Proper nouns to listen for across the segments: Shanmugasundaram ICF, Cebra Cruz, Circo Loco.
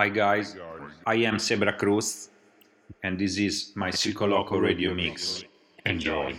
Hi guys, I am Cebra Cruz and this is my Circo Loco radio mix. Enjoy!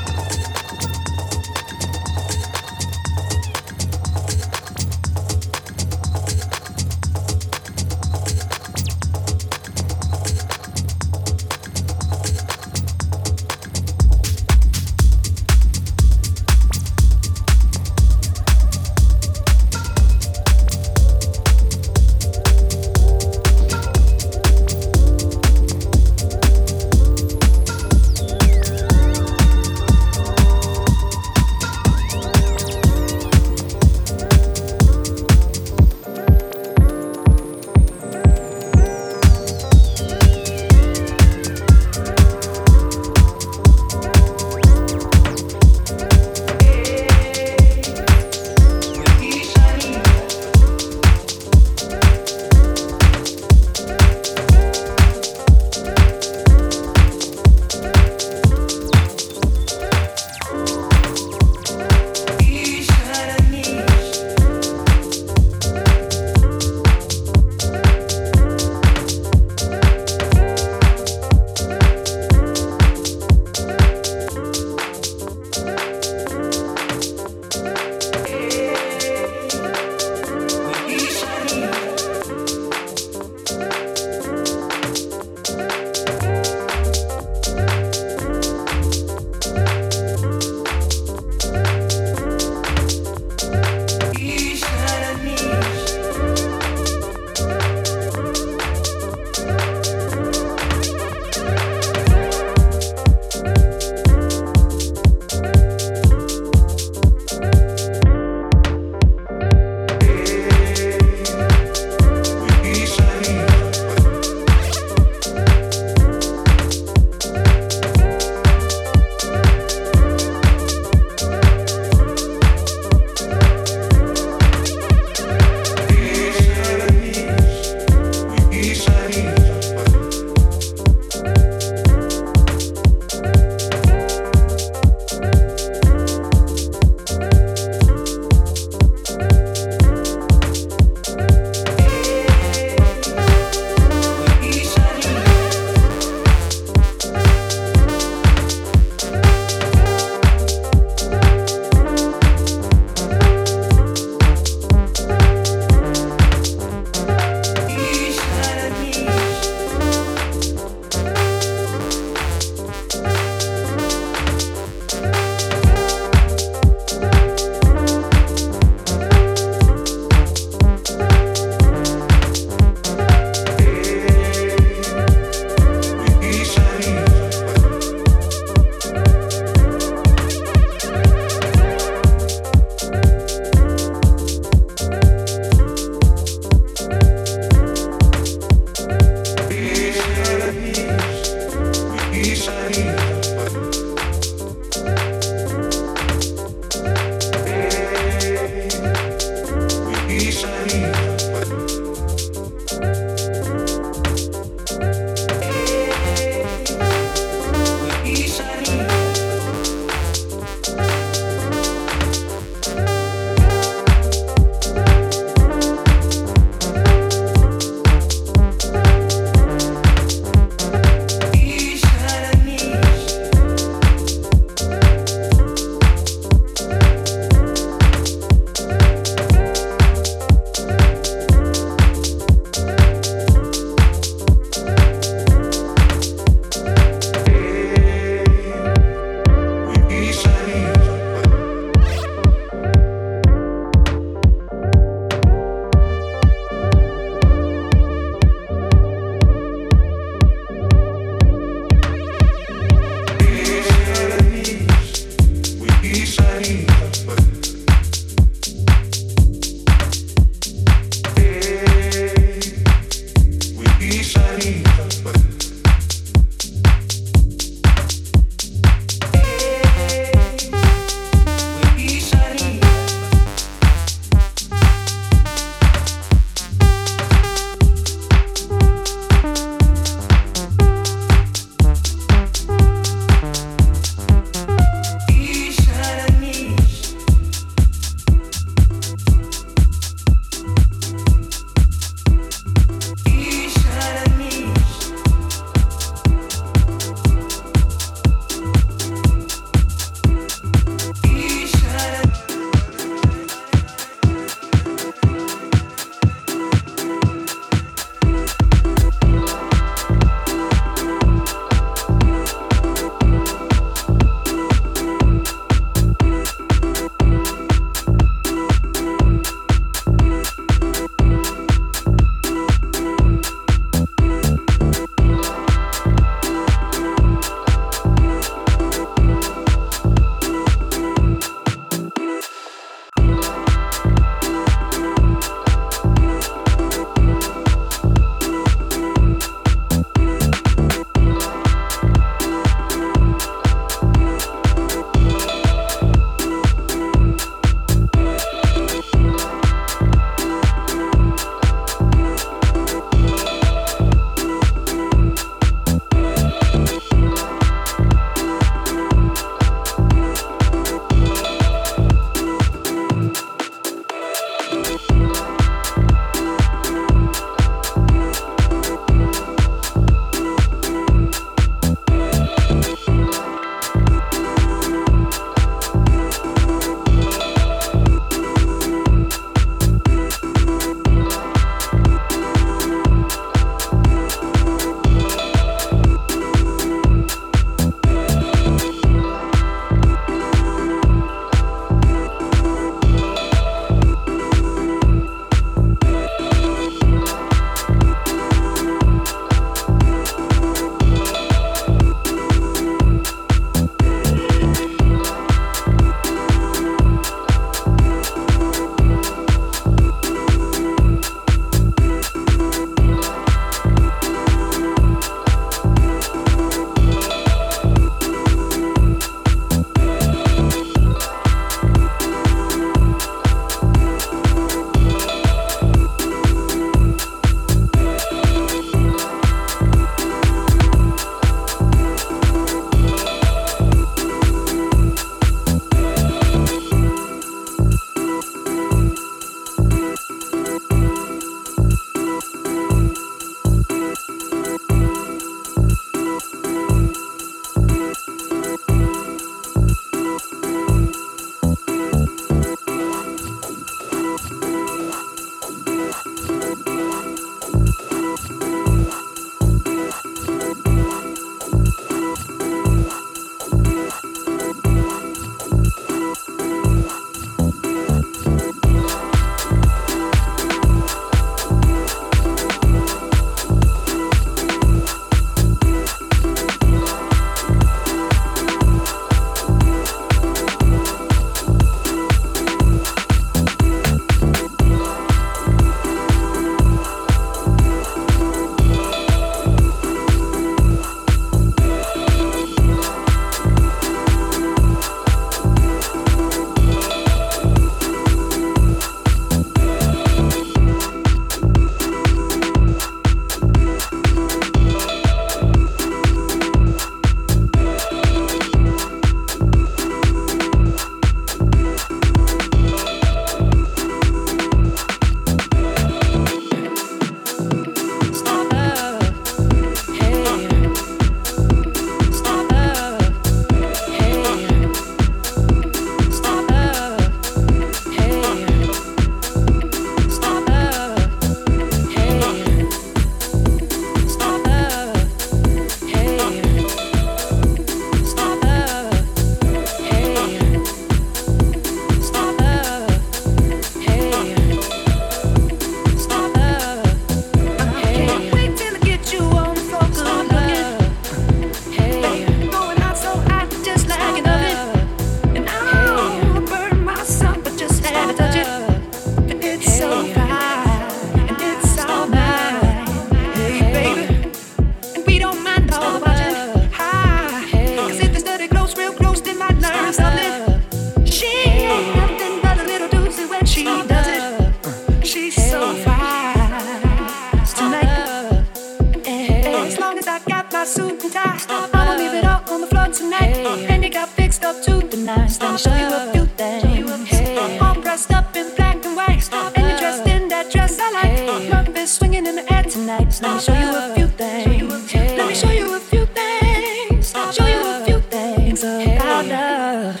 up to the nines. Let me show you a few things. Hey. All dressed up in black and white, and you're dressed in that dress I like. Hey. Murder been swinging in the air tonight. Let me show you a few things. Hey. Let me show you a few things. Show you a few things about love.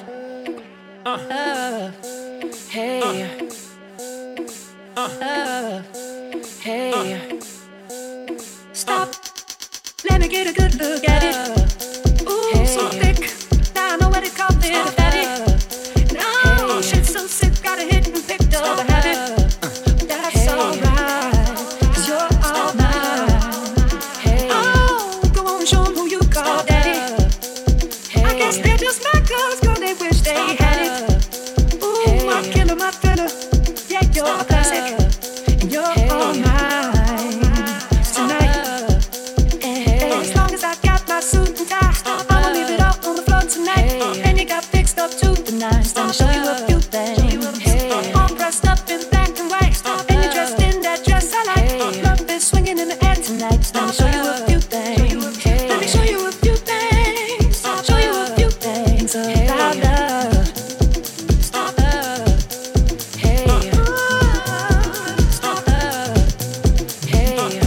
Hey. Hey. Stop. Let me get a good look at it. Ooh, hey. So thick. Now I know what to call it. A fatty. No, hey. Shit's so sick. Gotta hit and pick the habit. That's hey. Alright. 'Cause you're all mine. Hey. Oh, go on, show 'em who you call daddy. Hey. I guess they're just my girls, girl. They wish they had it. Ooh, hey. I'm killing my filler. Yeah, you're a classic. And you're hey. All mine. Let me show you a few things. Hey. All dressed up in black and white, and you're dressed in that dress I like. Hey. Love is swinging in the air tonight. Let me show you a few things. Hey. Let me show you a few things. Show you a few things about love. Hey. Hey. Hey. Hey.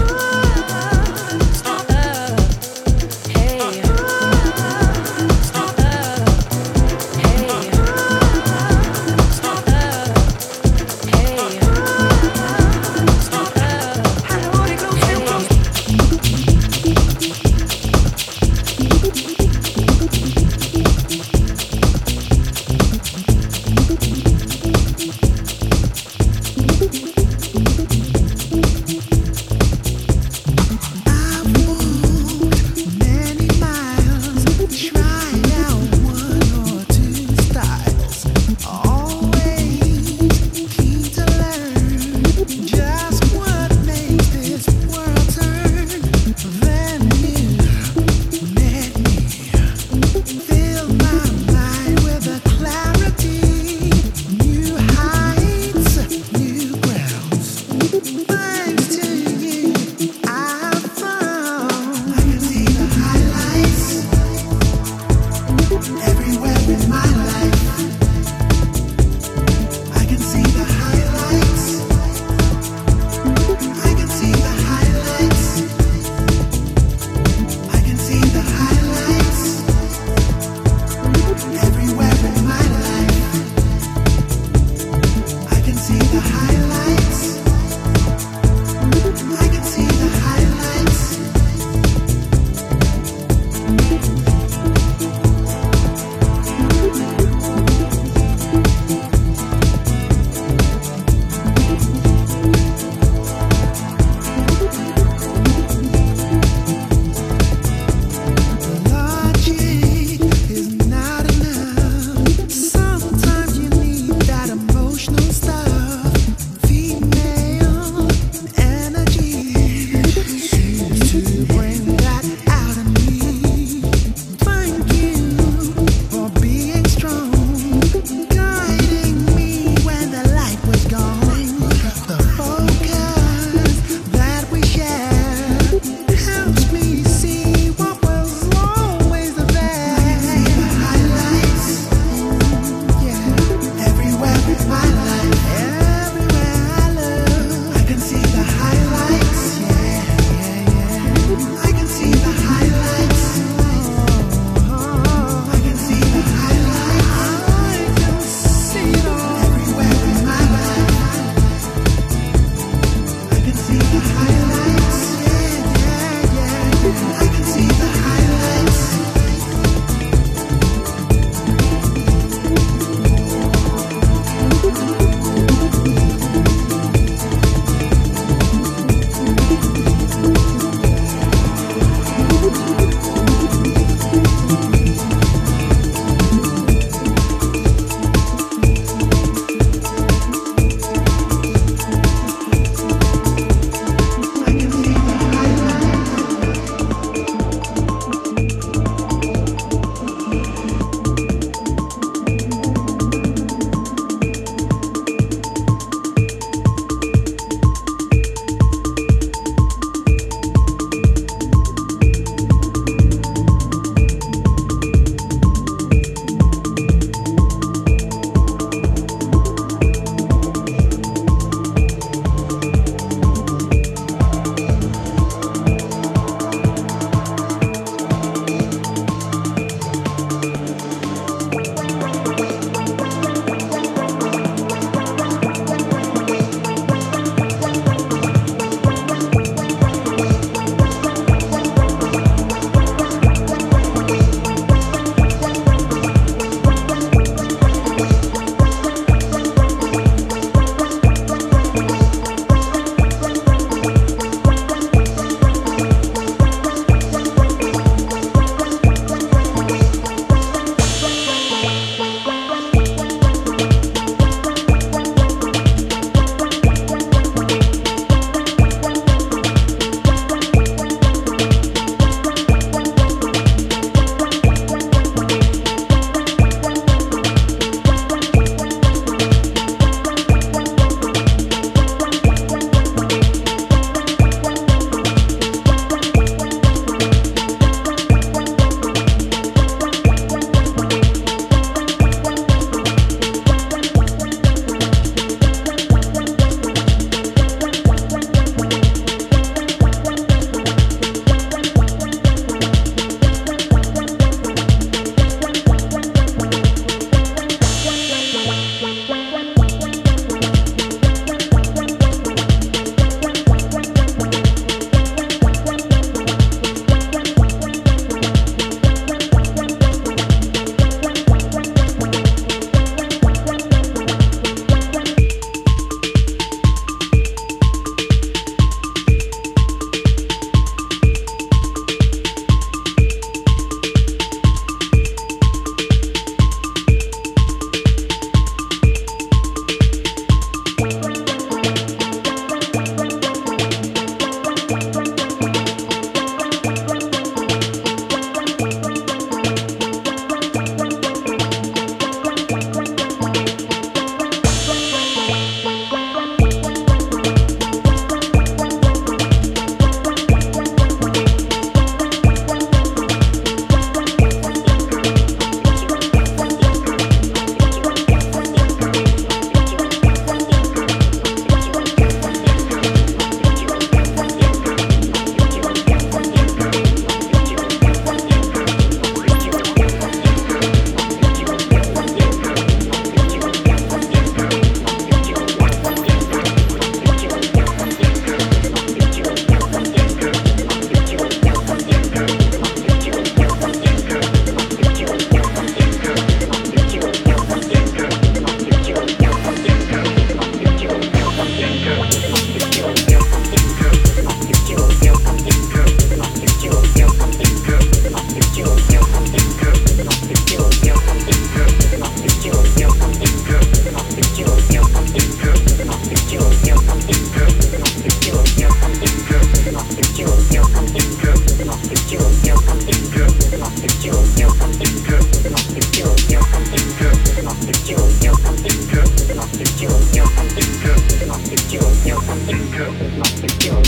perfección.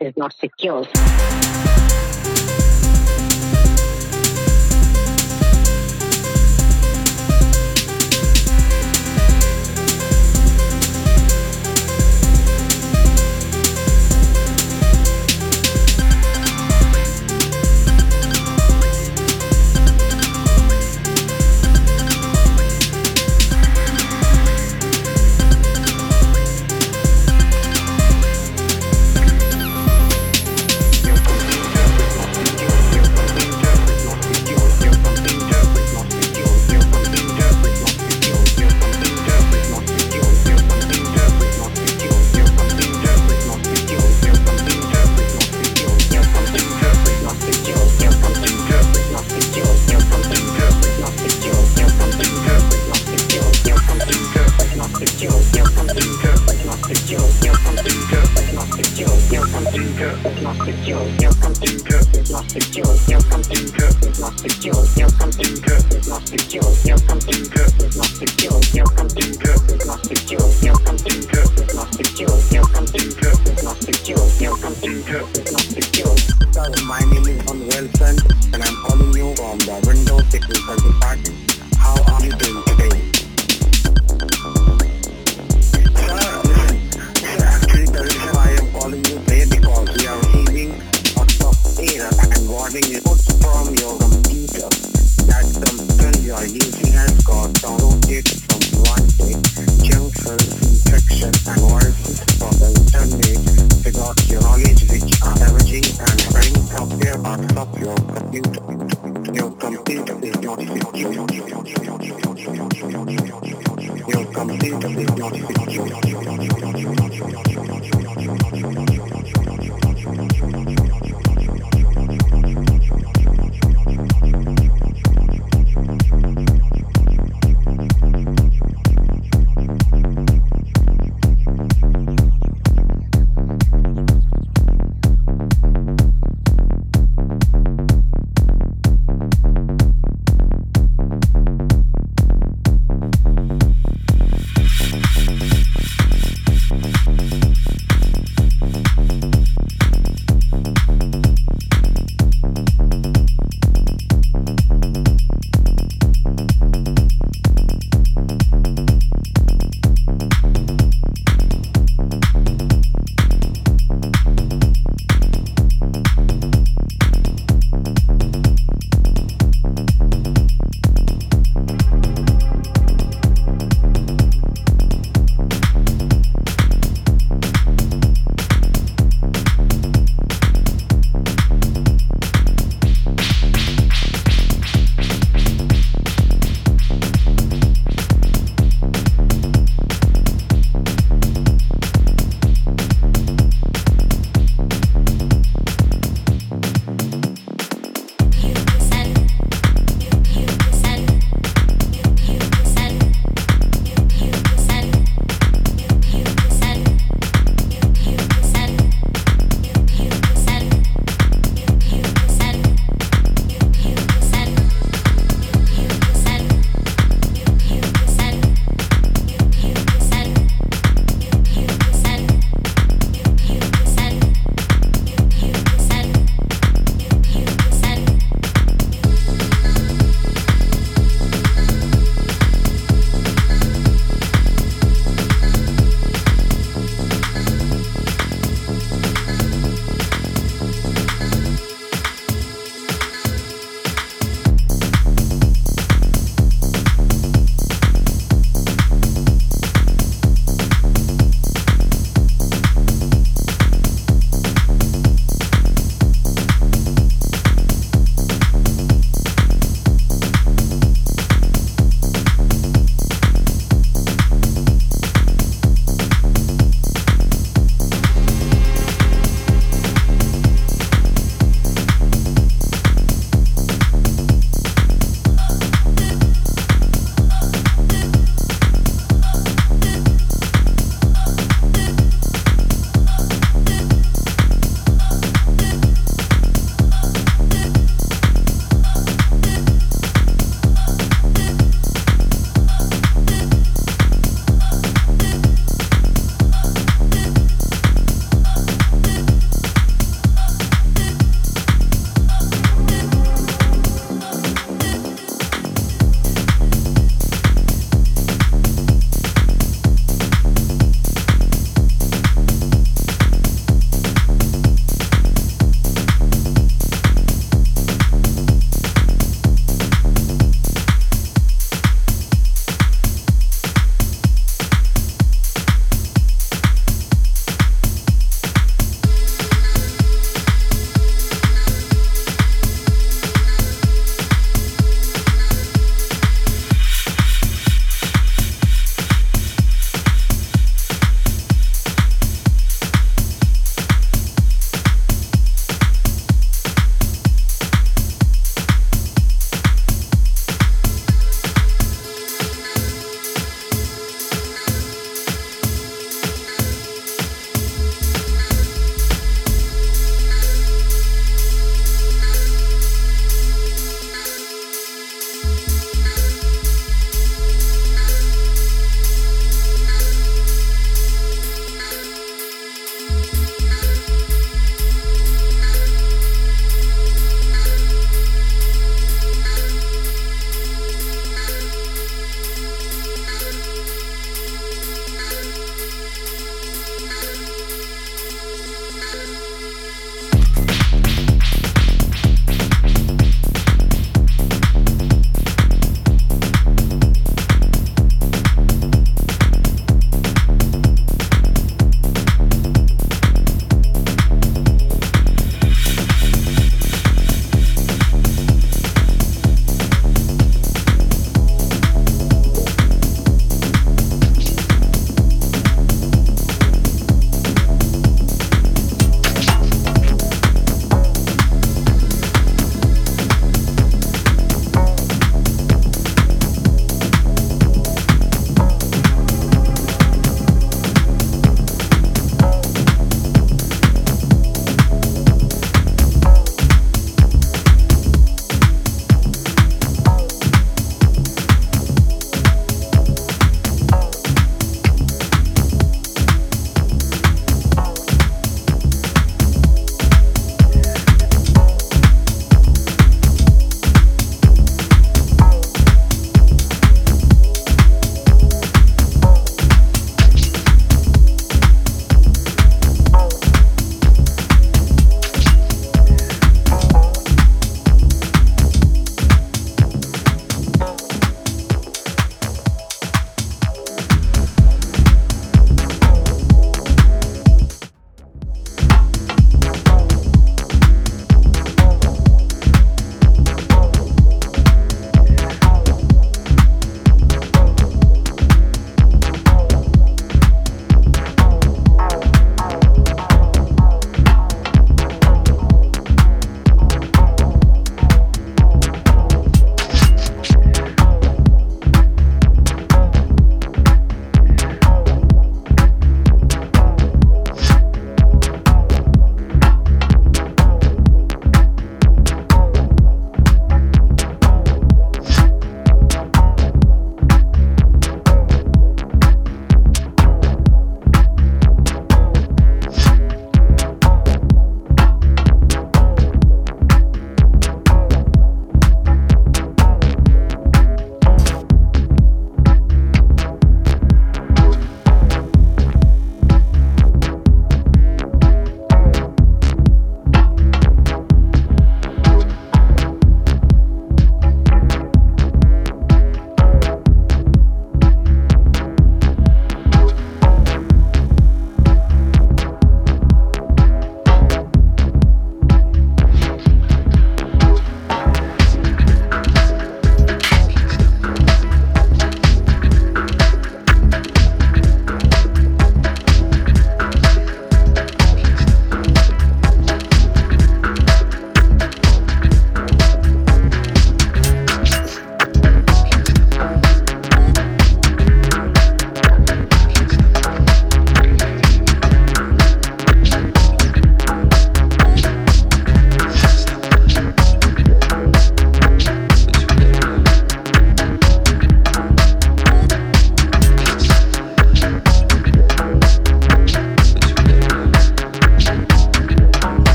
Is not secure.